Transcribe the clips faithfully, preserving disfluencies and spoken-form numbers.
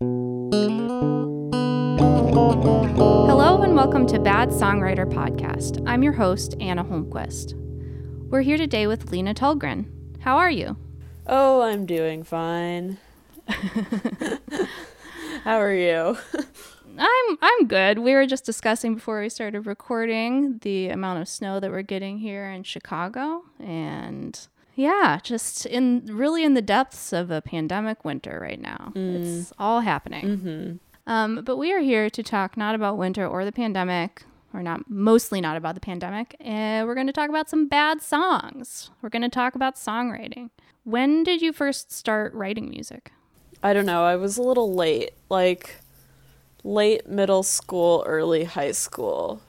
Hello and welcome to Bad Songwriter Podcast. I'm your host, Anna Holmquist. We're here today with Lena Tullgren. How are you? Oh, I'm doing fine. How are you? I'm I'm good. We were just discussing before we started recording the amount of snow that we're getting here in Chicago, and yeah, just in really in the depths of a pandemic winter right now. Mm. It's all happening. Mm-hmm. Um, but we are here to talk not about winter or the pandemic, or not mostly not about the pandemic. And we're going to talk about some bad songs. We're going to talk about songwriting. When did you first start writing music? I don't know. I was a little late, like late middle school, early high school,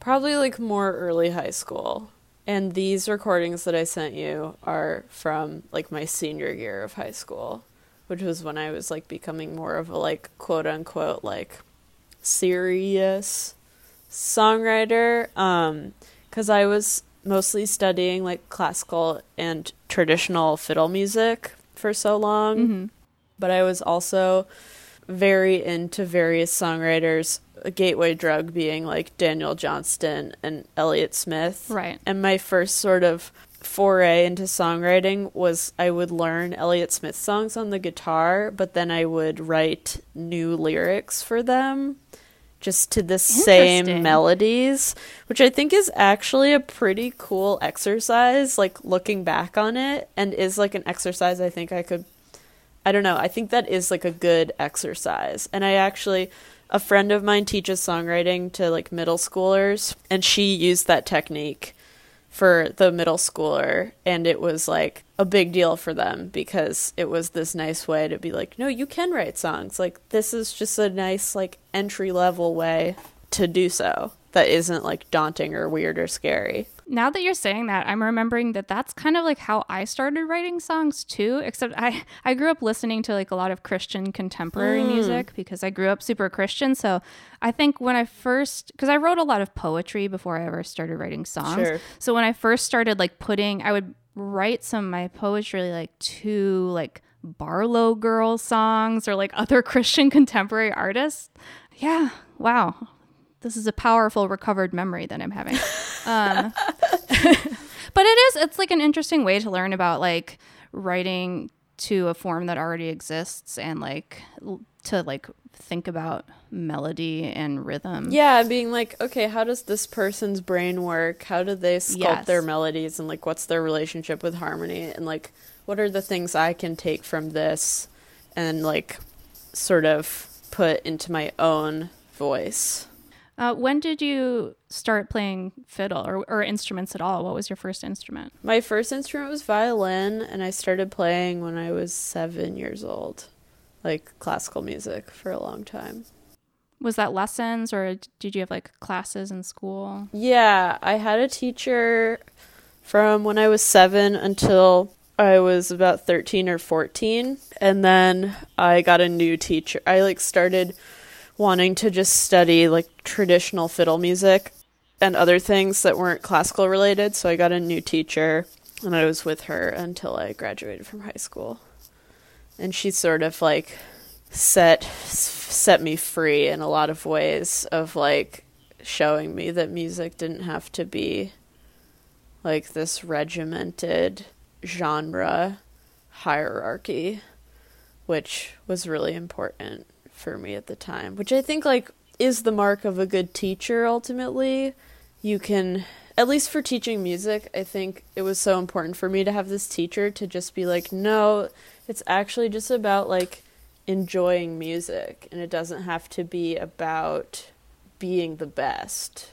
probably like more early high school. And these recordings that I sent you are from like my senior year of high school, which was when I was like becoming more of a like quote unquote like serious songwriter, um, because I was mostly studying like classical and traditional fiddle music for so long, mm-hmm. but I was also very into various songwriters, a gateway drug being like Daniel Johnston and Elliot Smith. Right. And my first sort of foray into songwriting was I would learn Elliot Smith songs on the guitar, but then I would write new lyrics for them just to the same melodies, which I think is actually a pretty cool exercise, like looking back on it, and is like an exercise I think I could, I don't know, I think that is like a good exercise. And I actually, a friend of mine teaches songwriting to like middle schoolers, and she used that technique for the middle schooler, and it was like a big deal for them because it was this nice way to be like, no, you can write songs, like this is just a nice like entry level way to do so that isn't like daunting or weird or scary. Now that you're saying that, I'm remembering that that's kind of like how I started writing songs too, except I I grew up listening to like a lot of Christian contemporary mm. music because I grew up super Christian. So I think when I first, because I wrote a lot of poetry before I ever started writing songs. Sure. So when I first started like putting, I would write some of my poetry like to like Barlow Girl songs or like other Christian contemporary artists. Yeah. Wow. This is a powerful recovered memory that I'm having. Um, but it is, it's like an interesting way to learn about like writing to a form that already exists and like l- to like think about melody and rhythm. Yeah, being like, okay, how does this person's brain work? How do they sculpt yes. their melodies, and like what's their relationship with harmony, and like what are the things I can take from this and like sort of put into my own voice. Uh, when did you start playing fiddle or, or instruments at all? What was your first instrument? My first instrument was violin, and I started playing when I was seven years old, like classical music for a long time. Was that lessons, or did you have like classes in school? Yeah, I had a teacher from when I was seven until I was about thirteen or fourteen, and then I got a new teacher. I like started wanting to just study like traditional fiddle music and other things that weren't classical related. So I got a new teacher, and I was with her until I graduated from high school. And she sort of like set set me free in a lot of ways of like showing me that music didn't have to be like this regimented genre hierarchy, which was really important for me at the time, which I think like is the mark of a good teacher. Ultimately, you can, at least for teaching music, I think it was so important for me to have this teacher to just be like, no, it's actually just about like enjoying music, and it doesn't have to be about being the best,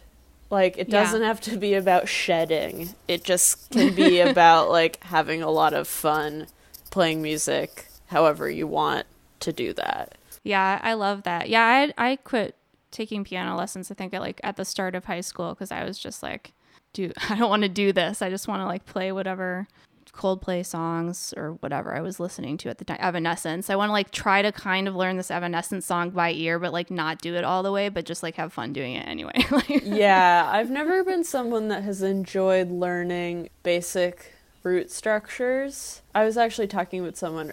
like it yeah. doesn't have to be about shedding, it just can be about like having a lot of fun playing music however you want to do that. Yeah, I love that. Yeah, I I quit taking piano lessons, I think, at, like, at the start of high school, because I was just like, dude, I don't want to do this. I just want to, like, play whatever Coldplay songs or whatever I was listening to at the time, Evanescence. I want to, like, try to kind of learn this Evanescence song by ear, but, like, not do it all the way, but just, like, have fun doing it anyway. Like, yeah, I've never been someone that has enjoyed learning basic root structures. I was actually talking with someone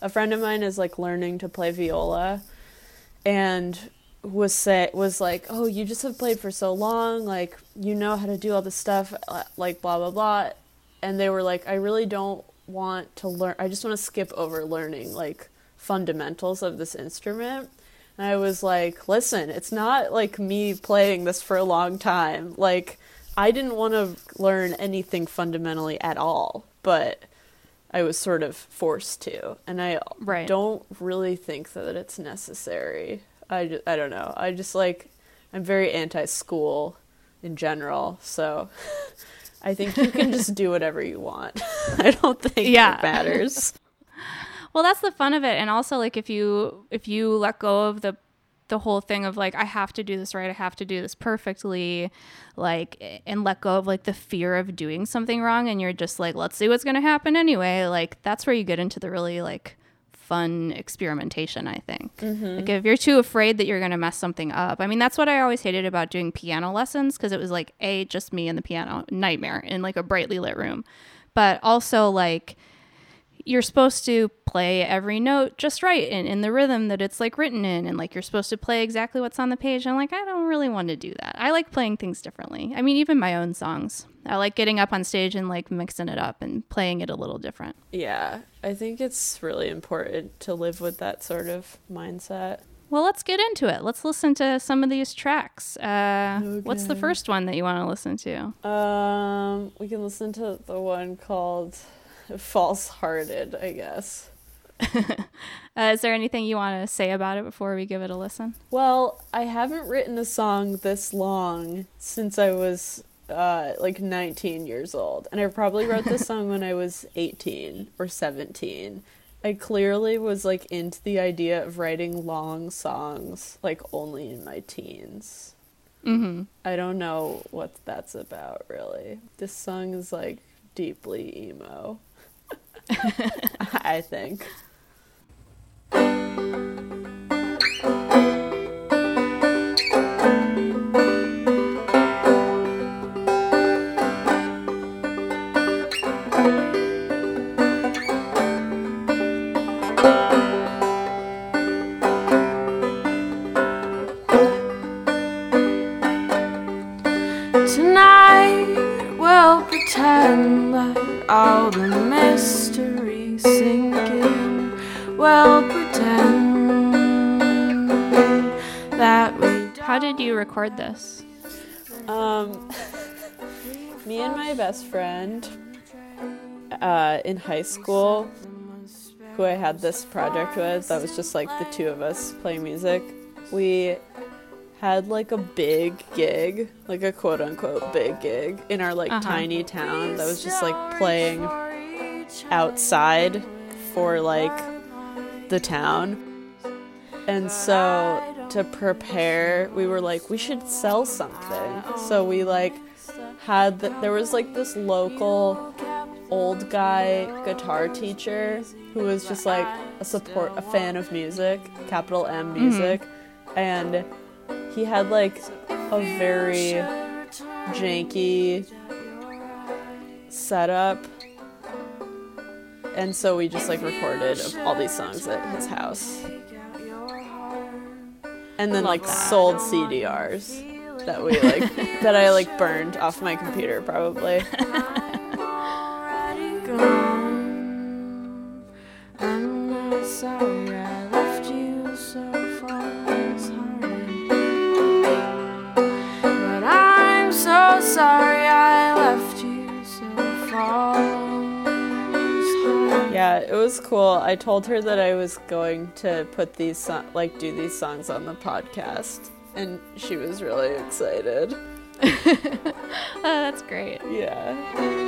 a friend of mine is like learning to play viola, and was say was like, oh, you just have played for so long, like, you know how to do all this stuff, like, blah blah blah. And they were like, I really don't want to learn, I just want to skip over learning like fundamentals of this instrument. And I was like, listen, it's not like me playing this for a long time, like, I didn't want to learn anything fundamentally at all, but I was sort of forced to, and I right. don't really think that it's necessary. I, just, I don't know. I just, like, I'm very anti-school in general, so I think you can just do whatever you want. I don't think yeah. it matters. Well, that's the fun of it, and also, like, if you if you let go of the the whole thing of, like, I have to do this right, I have to do this perfectly, like, and let go of, like, the fear of doing something wrong, and you're just like, let's see what's going to happen anyway, like, that's where you get into the really, like, fun experimentation, I think. Mm-hmm. Like, if you're too afraid that you're going to mess something up. I mean, that's what I always hated about doing piano lessons, because it was like, A, just me and the piano, nightmare, in like a brightly lit room. But also, like, you're supposed to play every note just right and in the rhythm that it's like written in, and like you're supposed to play exactly what's on the page. And I'm like, I don't really want to do that. I like playing things differently. I mean, even my own songs. I like getting up on stage and like mixing it up and playing it a little different. Yeah, I think it's really important to live with that sort of mindset. Well, let's get into it. Let's listen to some of these tracks. Uh, okay. What's the first one that you want to listen to? Um, we can listen to the one called False Hearted, I guess. uh, is there anything you want to say about it before we give it a listen? Well, I haven't written a song this long since I was uh, like nineteen years old. And I probably wrote this song when I was eighteen or seventeen. I clearly was like into the idea of writing long songs like only in my teens. Mm-hmm. I don't know what that's about, really. This song is like deeply emo. I think. Tonight we'll pretend that all the mystery sink in. We'll pretend that we... How did you record this? Um, me and my best friend uh, in high school, who I had this project with, that was just like the two of us playing music, we had like a big gig, like a quote unquote big gig in our like uh-huh. tiny town that was just like playing outside for like the town. And so to prepare, we were like, we should sell something. So we like had the, there was like this local old guy guitar teacher who was just like a support a fan of music, capital M music, mm-hmm. and he had like a very janky setup, and so we just like recorded all these songs at his house, and then like sold C D Rs that we like that I like burned off my computer probably. Sorry I left you so far. Yeah, it was cool. I told her that I was going to put these so- like do these songs on the podcast, and she was really excited. Oh, that's great. Yeah.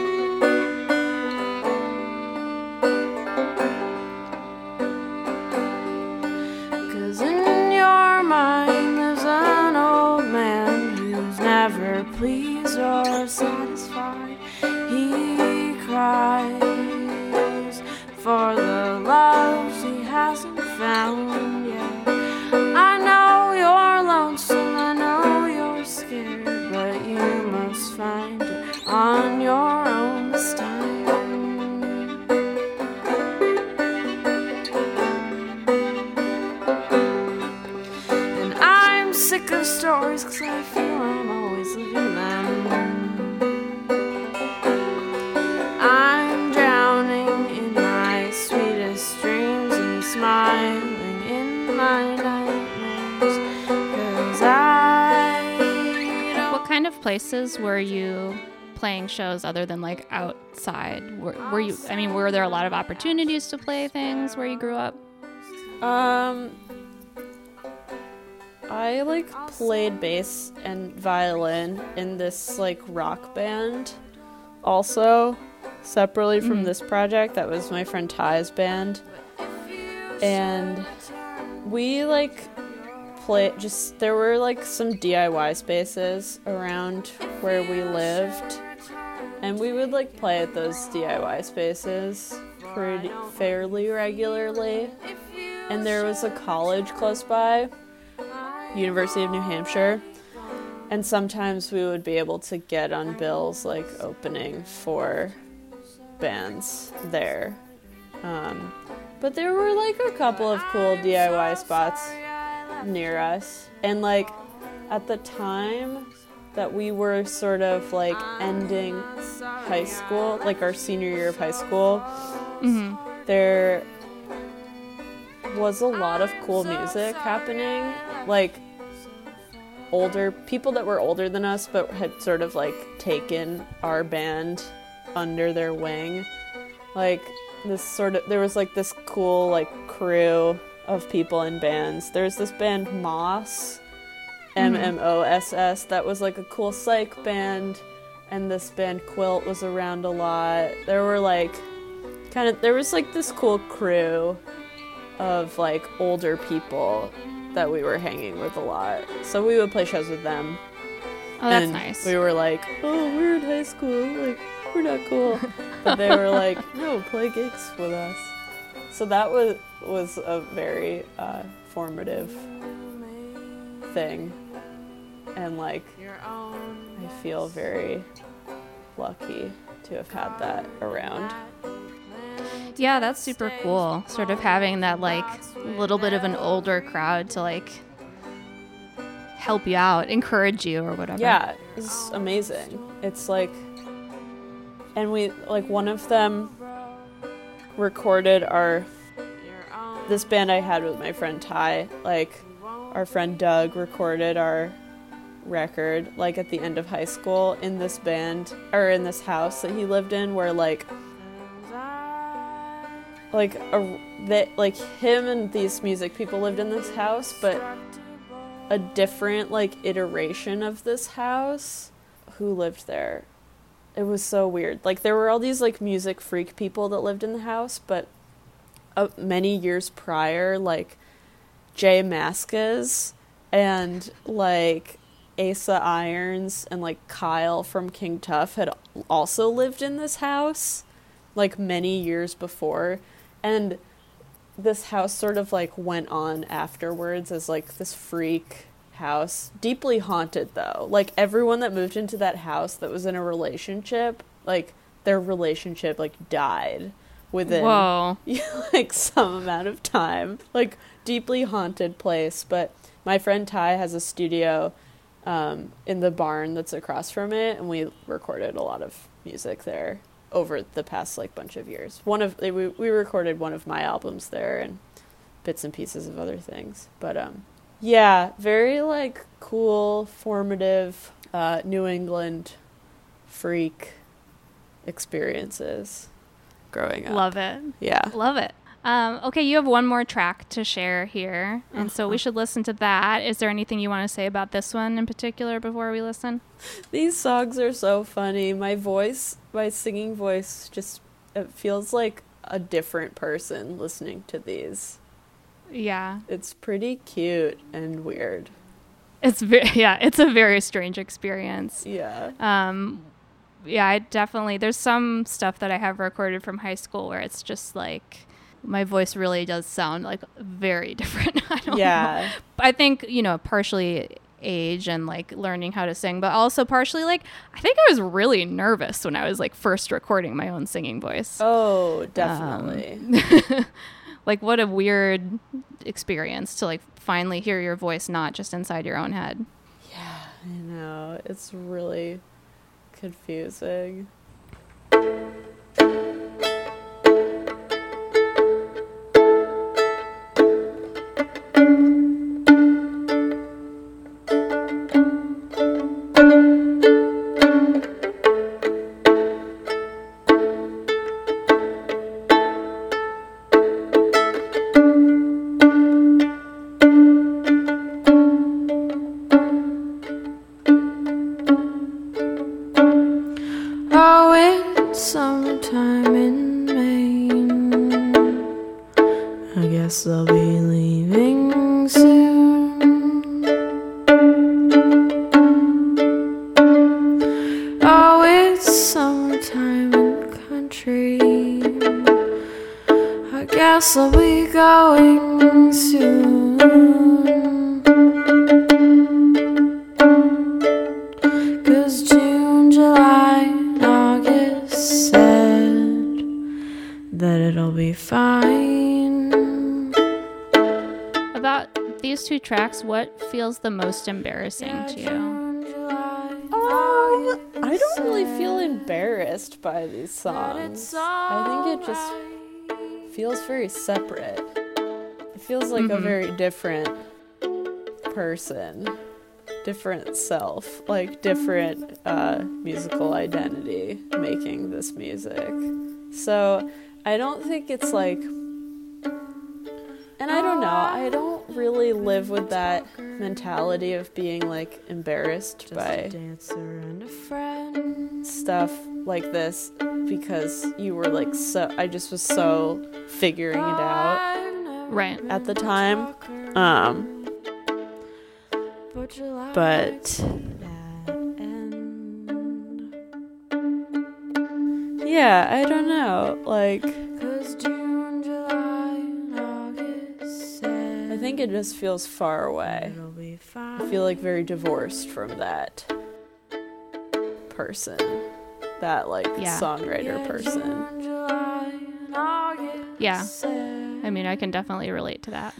Please or satisfied, he cries for the loves he hasn't found yet. I know you're lonesome, I know you're scared, but you must find it on your own this time. sick of stories, cause I feel I'm always living them. I'm drowning in my sweetest dreams and smiling in my nightmares, cause I don't. What kind of places were you playing shows other than like outside? Were, were you, I mean, were there a lot of opportunities to play things where you grew up? Um, I like played bass and violin in this like rock band also separately from mm-hmm. this project. That was my friend Ty's band. And we like play just, there were like some D I Y spaces around where we lived. And we would like play at those D I Y spaces pretty fairly regularly. And there was a college close by, University of New Hampshire, and sometimes we would be able to get on bills like opening for bands there. Um, but there were like a couple of cool D I Y spots near us. And like at the time that we were sort of like ending high school, like our senior year of high school, mm-hmm. there was a lot of cool music happening. Like older people that were older than us but had sort of like taken our band under their wing. Like this sort of, there was like this cool like crew of people in bands. There's this band Moss, M M O S S, that was like a cool psych band, and this band Quilt was around a lot. There were like kind of, there was like this cool crew of like older people that we were hanging with a lot, so we would play shows with them. Oh, that's and nice. We were like, oh, we're in high school, like we're not cool, but they were like, no, play gigs with us. So that was was a very uh, formative thing, and like I feel very lucky to have had that around. Yeah, that's super cool. Sort of having that like little bit of an older crowd to like help you out, encourage you or whatever. Yeah, it's amazing. It's like, and we like one of them recorded our this band I had with my friend Ty. Like our friend Doug recorded our record like at the end of high school in this band or in this house that he lived in, where like. Like a, that, like him and these music people lived in this house, but a different like iteration of this house who lived there. It was so weird. Like there were all these like music freak people that lived in the house, but uh, many years prior, like Jay Mascis and like Asa Irons and like Kyle from King Tough had also lived in this house, like many years before. And this house sort of like went on afterwards as like this freak house, deeply haunted though. Like everyone that moved into that house that was in a relationship, like their relationship like died within Whoa. like some amount of time. Like deeply haunted place. But my friend Ty has a studio um, in the barn that's across from it, and we recorded a lot of music there over the past like bunch of years. One of we we recorded one of my albums there and bits and pieces of other things. But um, yeah, very like cool, formative, uh, New England freak experiences growing up. Love it. Yeah, love it. Um, okay, you have one more track to share here, and uh-huh. so we should listen to that. Is there anything you want to say about this one in particular before we listen? These songs are so funny. My voice. My singing voice just, it feels like a different person listening to these. Yeah. It's pretty cute and weird. It's very, yeah, it's a very strange experience. Yeah. Um, yeah, I definitely, there's some stuff that I have recorded from high school where it's just like, my voice really does sound like very different. I don't yeah. know. But I think, you know, partially age and like learning how to sing, but also partially like I think I was really nervous when I was like first recording my own singing voice. Oh, definitely. Um, Like, what a weird experience to, like, finally hear your voice not just inside your own head. Yeah, I know. It's really confusing. What feels the most embarrassing yeah, to you? Oh, I don't really feel embarrassed by these songs. I think it just feels very separate. It feels like mm-hmm. a very different person, different self, like different uh, musical identity making this music. So I don't think it's like... And I don't know, I don't really live with that mentality of being like embarrassed by stuff like this because you were like so, I just was so figuring it out right at the time. Um, but yeah, I don't know, like. I think it just feels far away. I feel like very divorced from that person, that like yeah. songwriter person. Yeah, I mean, I can definitely relate to that.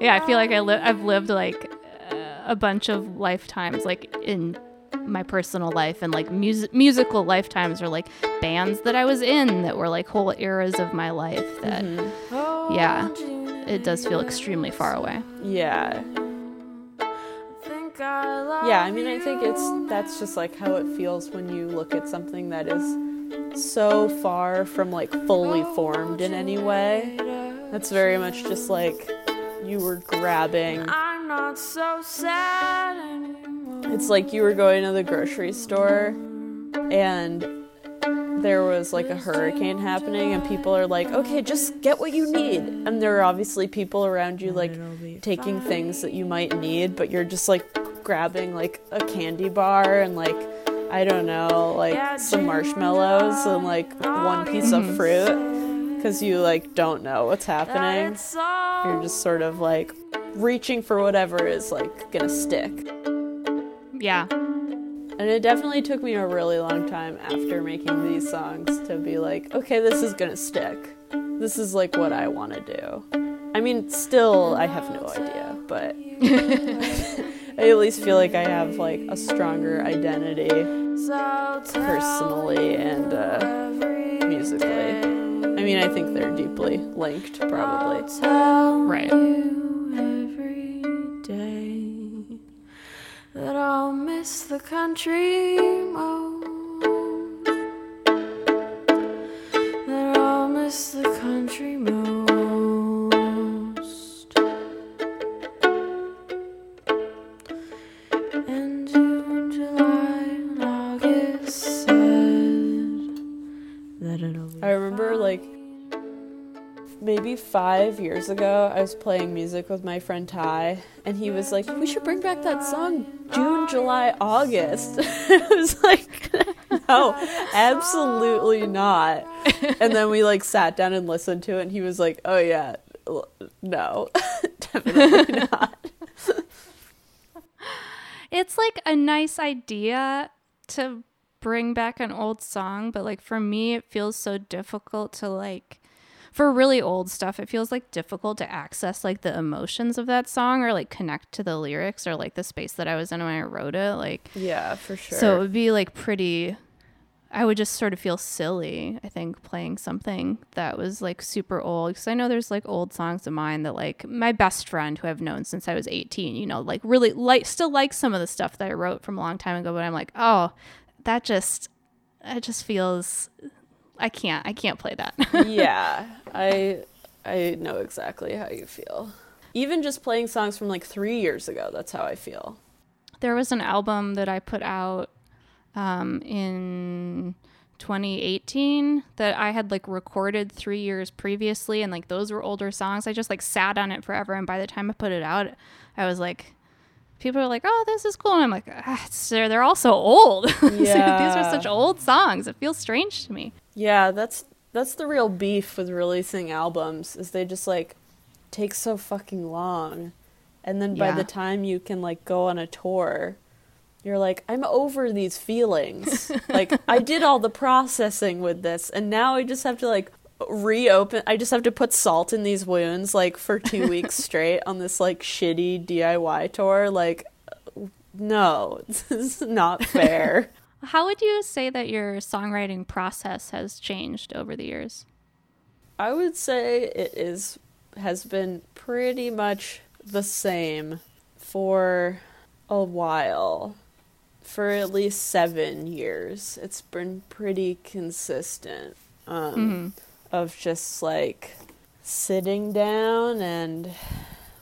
Yeah, I feel like I li- I've lived like uh, a bunch of lifetimes, like in my personal life and like mus- musical lifetimes, or like bands that I was in that were like whole eras of my life. That mm-hmm. yeah. It does feel extremely far away. Yeah. Yeah, I mean, I think it's that's just like how it feels when you look at something that is so far from like fully formed in any way. That's very much just like you were grabbing. I'm not so sad anymore. It's like you were going to the grocery store and there was like a hurricane happening and people are like, okay, just get what you need, and there are obviously people around you like taking things that you might need, but you're just like grabbing like a candy bar and like, I don't know, like some marshmallows and like one piece of fruit because you like don't know what's happening. You're just sort of like reaching for whatever is like gonna stick. Yeah. And it definitely took me a really long time after making these songs to be like, okay, this is gonna stick. This is like what I wanna do. I mean, still, I have no idea, but I at least feel like I have like a stronger identity personally and uh, musically. I mean, I think they're deeply linked, probably. Right. That I'll miss the country most. That I'll miss the country most. And June, July, and August said that it'll be. I remember, like, maybe five years ago, I was playing music with my friend Ty, and he was like, we should bring back that song, June, July, August. I was like, no, absolutely not. And then we, like, sat down and listened to it, and he was like, oh, yeah, no, definitely not. It's, like, a nice idea to bring back an old song, but, like, for me, it feels so difficult to, like, for really old stuff, it feels like difficult to access like the emotions of that song or like connect to the lyrics or like the space that I was in when I wrote it. Like, yeah, for sure. So it would be like pretty, I would just sort of feel silly, I think, playing something that was like super old, because I know there's like old songs of mine that like my best friend who I've known since I was eighteen, you know, like really like still likes some of the stuff that I wrote from a long time ago, but I'm like, oh, that just, it just feels, I can't, I can't play that. Yeah, I, I know exactly how you feel. Even just playing songs from like three years ago, that's how I feel. There was an album that I put out um in twenty eighteen that I had like recorded three years previously, and like those were older songs. I just like sat on it forever, and by the time I put it out, I was like, people are like, oh, this is cool, and I'm like, ah, sir, they're all so old. Yeah. So these are such old songs, it feels strange to me. Yeah, that's that's the real beef with releasing albums, is they just like take so fucking long, and then by yeah. the time you can like go on a tour, you're like, I'm over these feelings. Like, I did all the processing with this, and now I just have to, like, reopen. I just have to put salt in these wounds, like, for two weeks straight on this, like, shitty D I Y tour. Like, no, this is not fair. How would you say that your songwriting process has changed over the years? I would say it is has been pretty much the same for a while. For at least seven years, it's been pretty consistent um, mm-hmm. of just like sitting down and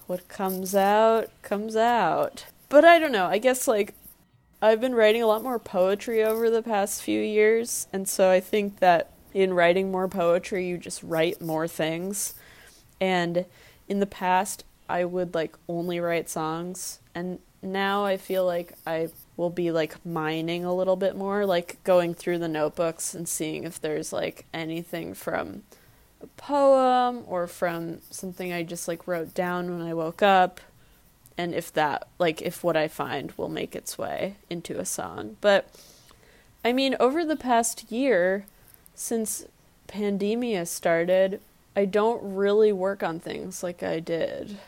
what comes out, comes out. But I don't know, I guess like I've been writing a lot more poetry over the past few years. And so I think that in writing more poetry, you just write more things. And in the past, I would like only write songs. And now I feel like I will be like mining a little bit more, like going through the notebooks and seeing if there's like anything from a poem or from something I just like wrote down when I woke up, and if that like if what I find will make its way into a song. But I mean, over the past year since pandemia started, I don't really work on things like I did.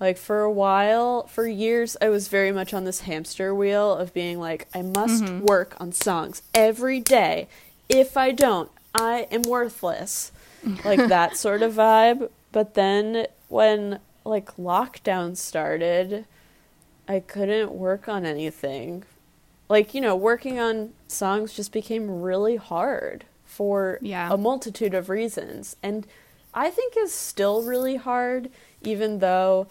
Like, for a while, for years, I was very much on this hamster wheel of being like, I must mm-hmm. work on songs every day. If I don't, I am worthless. Like, that sort of vibe. But then when, like, lockdown started, I couldn't work on anything. Like, you know, working on songs just became really hard for yeah. a multitude of reasons. And I think it's still really hard, even though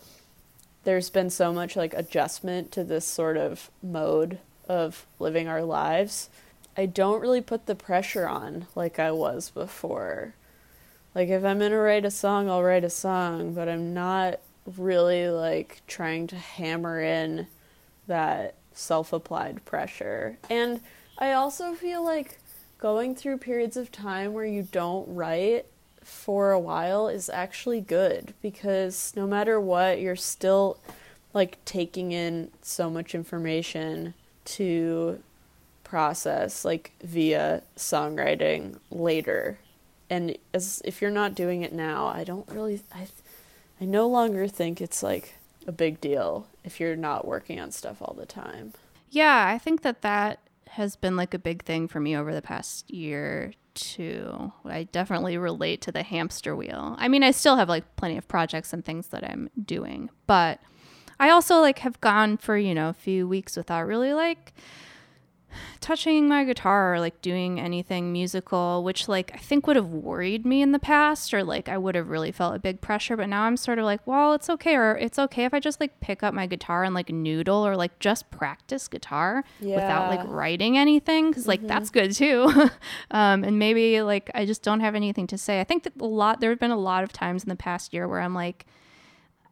there's been so much like adjustment to this sort of mode of living our lives. I don't really put the pressure on like I was before. Like, if I'm gonna write a song, I'll write a song, but I'm not really like trying to hammer in that self-applied pressure. And I also feel like going through periods of time where you don't write for a while is actually good, because no matter what, you're still like taking in so much information to process like via songwriting later. And as if you're not doing it now, I don't really I I no longer think it's like a big deal if you're not working on stuff all the time. Yeah, I think that that has been like a big thing for me over the past year too. I definitely relate to the hamster wheel. I mean, I still have like plenty of projects and things that I'm doing, but I also like have gone for, you know, a few weeks without really like touching my guitar or like doing anything musical, which like I think would have worried me in the past, or like I would have really felt a big pressure. But now I'm sort of like, well, it's okay, or it's okay if I just like pick up my guitar and like noodle or like just practice guitar yeah. without like writing anything, because like mm-hmm. that's good too. um and maybe like I just don't have anything to say. I think that a lot there have been a lot of times in the past year where I'm like,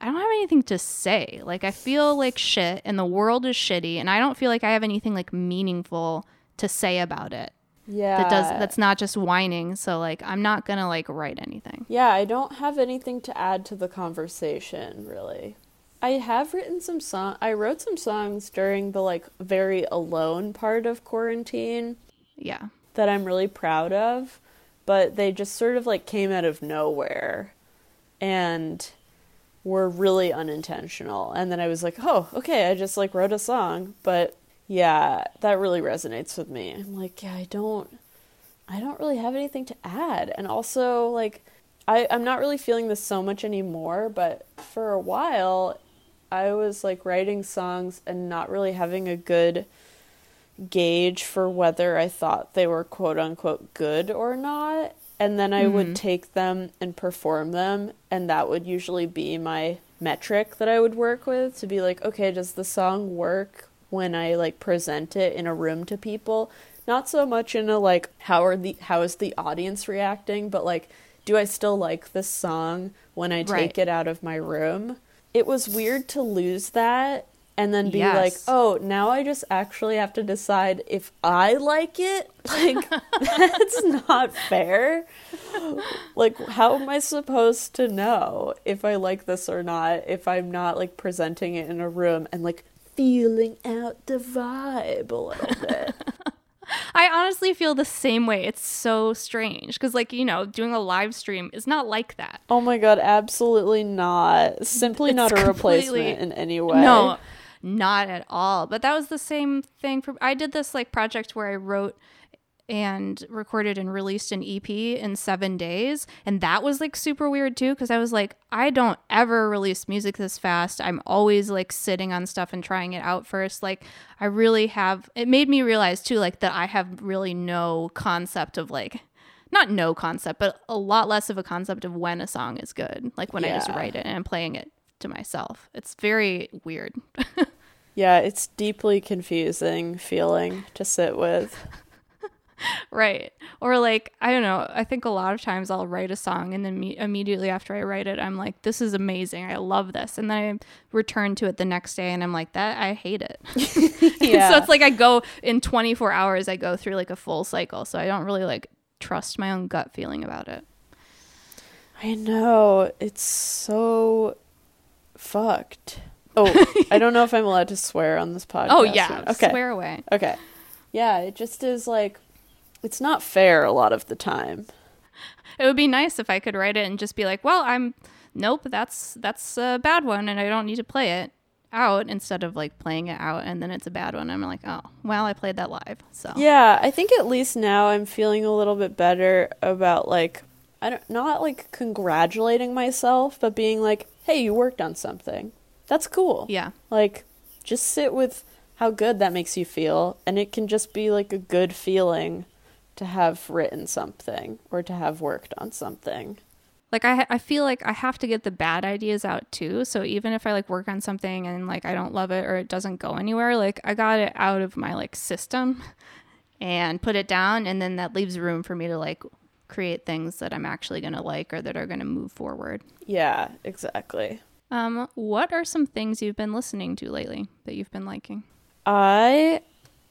I don't have anything to say. Like, I feel like shit and the world is shitty, and I don't feel like I have anything like meaningful to say about it. Yeah. That does that's not just whining. So like I'm not gonna like write anything. Yeah, I don't have anything to add to the conversation, really. I have written some song I wrote some songs during the like very alone part of quarantine. Yeah. That I'm really proud of. but they just sort of like came out of nowhere and were really unintentional. And then I was like, oh, okay, I just like wrote a song. But yeah, that really resonates with me. I'm like, yeah, I don't, I don't really have anything to add. And also like, I, I'm not really feeling this so much anymore, but for a while I was like writing songs and not really having a good gauge for whether I thought they were quote unquote good or not. And then I mm-hmm. would take them and perform them. And that would usually be my metric that I would work with to be like, okay, does the song work when I like present it in a room to people? Not so much in a like, how are the, how is the audience reacting? But like, do I still like this song when I take right. it out of my room? It was weird to lose that and then be yes. like, oh, now I just actually have to decide if I like it. Like, that's not fair. Like, how am I supposed to know if I like this or not if I'm not, like, presenting it in a room and, like, feeling out the vibe a little bit? I honestly feel the same way. It's so strange because, like, you know, doing a live stream is not like that. Oh my God, absolutely not. Simply it's not a replacement in any way. No, not at all. But that was the same thing for, I did this like project where I wrote and recorded and released an E P in seven days. And that was like super weird too, because I was like, I don't ever release music this fast. I'm always like sitting on stuff and trying it out first. Like I really have, it made me realize too, like that I have really no concept of like, not no concept, but a lot less of a concept of when a song is good. Like when yeah. I just write it and I'm playing it to myself. It's very weird. Yeah, it's deeply confusing feeling to sit with. Right. Or like, I don't know, I think a lot of times I'll write a song and then me- immediately after I write it, I'm like, this is amazing. I love this. And then I return to it the next day and I'm like, that, I hate it. Yeah. So it's like I go in twenty-four hours, I go through like a full cycle. So I don't really like trust my own gut feeling about it. I know. It's so fucked. Oh, I don't know if I'm allowed to swear on this podcast. Oh, yeah. Okay. Swear away. Okay. Yeah. It just is like, it's not fair a lot of the time. It would be nice if I could write it and just be like, well, I'm, nope, that's that's a bad one and I don't need to play it out, instead of like playing it out and then it's a bad one. I'm like, oh, well, I played that live. So yeah, I think at least now I'm feeling a little bit better about like, I don't, not like congratulating myself, but being like, hey, you worked on something. That's cool. Yeah. Like just sit with how good that makes you feel, and it can just be like a good feeling to have written something or to have worked on something. Like I I feel like I have to get the bad ideas out too. So even if I like work on something and like I don't love it or it doesn't go anywhere, like I got it out of my like system and put it down, and then that leaves room for me to like create things that I'm actually going to like or that are going to move forward. Yeah, exactly. Um what are some things you've been listening to lately that you've been liking? I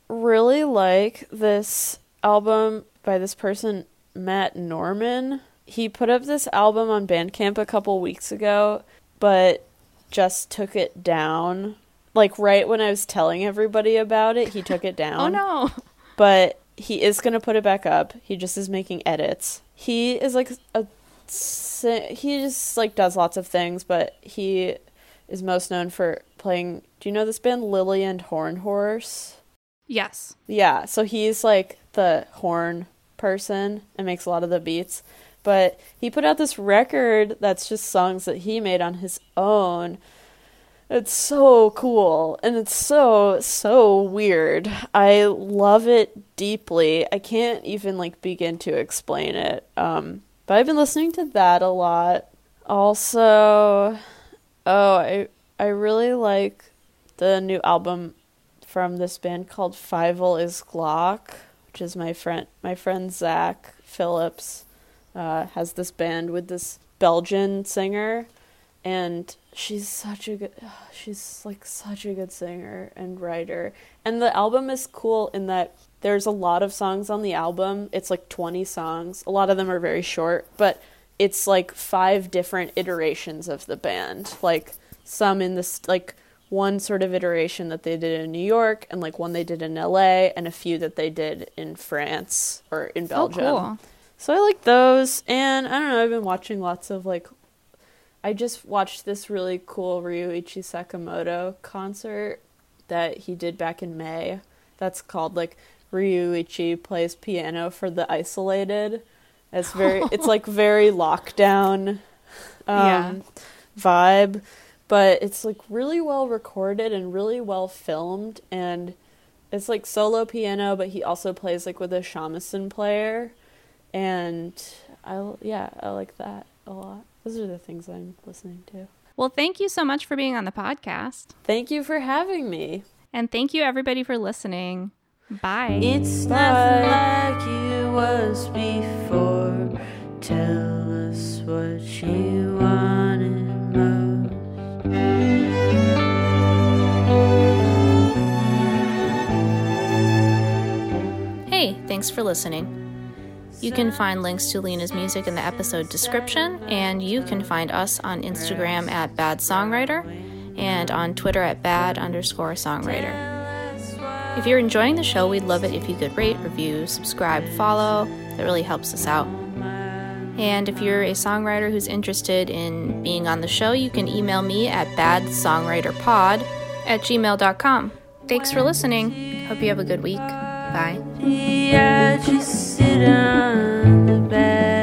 really like this album by this person, Matt Norman. He put up this album on Bandcamp a couple weeks ago, but just took it down. Like right when I was telling everybody about it, he took it down. Oh no. But he is going to put it back up. He just is making edits. He is like a he just like does lots of things, but he is most known for playing, do you know this band Lily and Horn Horse? Yes. Yeah, so he's like the horn person and makes a lot of the beats, but he put out this record that's just songs that he made on his own. It's so cool and it's so so weird. I love it deeply. I can't even like begin to explain it, um but I've been listening to that a lot. Also, oh I I really like the new album from this band called Fievel is Glock, which is my friend, my friend Zach Phillips, uh, has this band with this Belgian singer, and she's such a good, she's like such a good singer and writer. And the album is cool in that there's a lot of songs on the album. It's like twenty songs. A lot of them are very short, but it's like five different iterations of the band. Like some in this, like one sort of iteration that they did in New York, and like one they did in L A, and a few that they did in France or in Belgium. Oh, cool. So I like those, and I don't know, I've been watching lots of, like, I just watched this really cool Ryuichi Sakamoto concert that he did back in May. That's called, like, Ryuichi Plays Piano for the Isolated. It's very, it's like very lockdown um, yeah. vibe, but it's like really well recorded and really well filmed, and it's like solo piano, but he also plays like with a shamisen player, and I yeah I like that a lot. Those are the things I'm listening to. Well, thank you so much for being on the podcast. Thank you for having me, and thank you everybody for listening. Bye. It's nothing like it was before. Tell us what you wanted most. Hey, thanks for listening. You can find links to Lena's music in the episode description, and you can find us on Instagram at Bad Songwriter and on Twitter at Bad underscore Songwriter. If you're enjoying the show, we'd love it if you could rate, review, subscribe, follow. That really helps us out. And if you're a songwriter who's interested in being on the show, you can email me at badsongwriterpod at gmail dot com. Thanks for listening. Hope you have a good week. Bye. Yeah, just sit on the bed.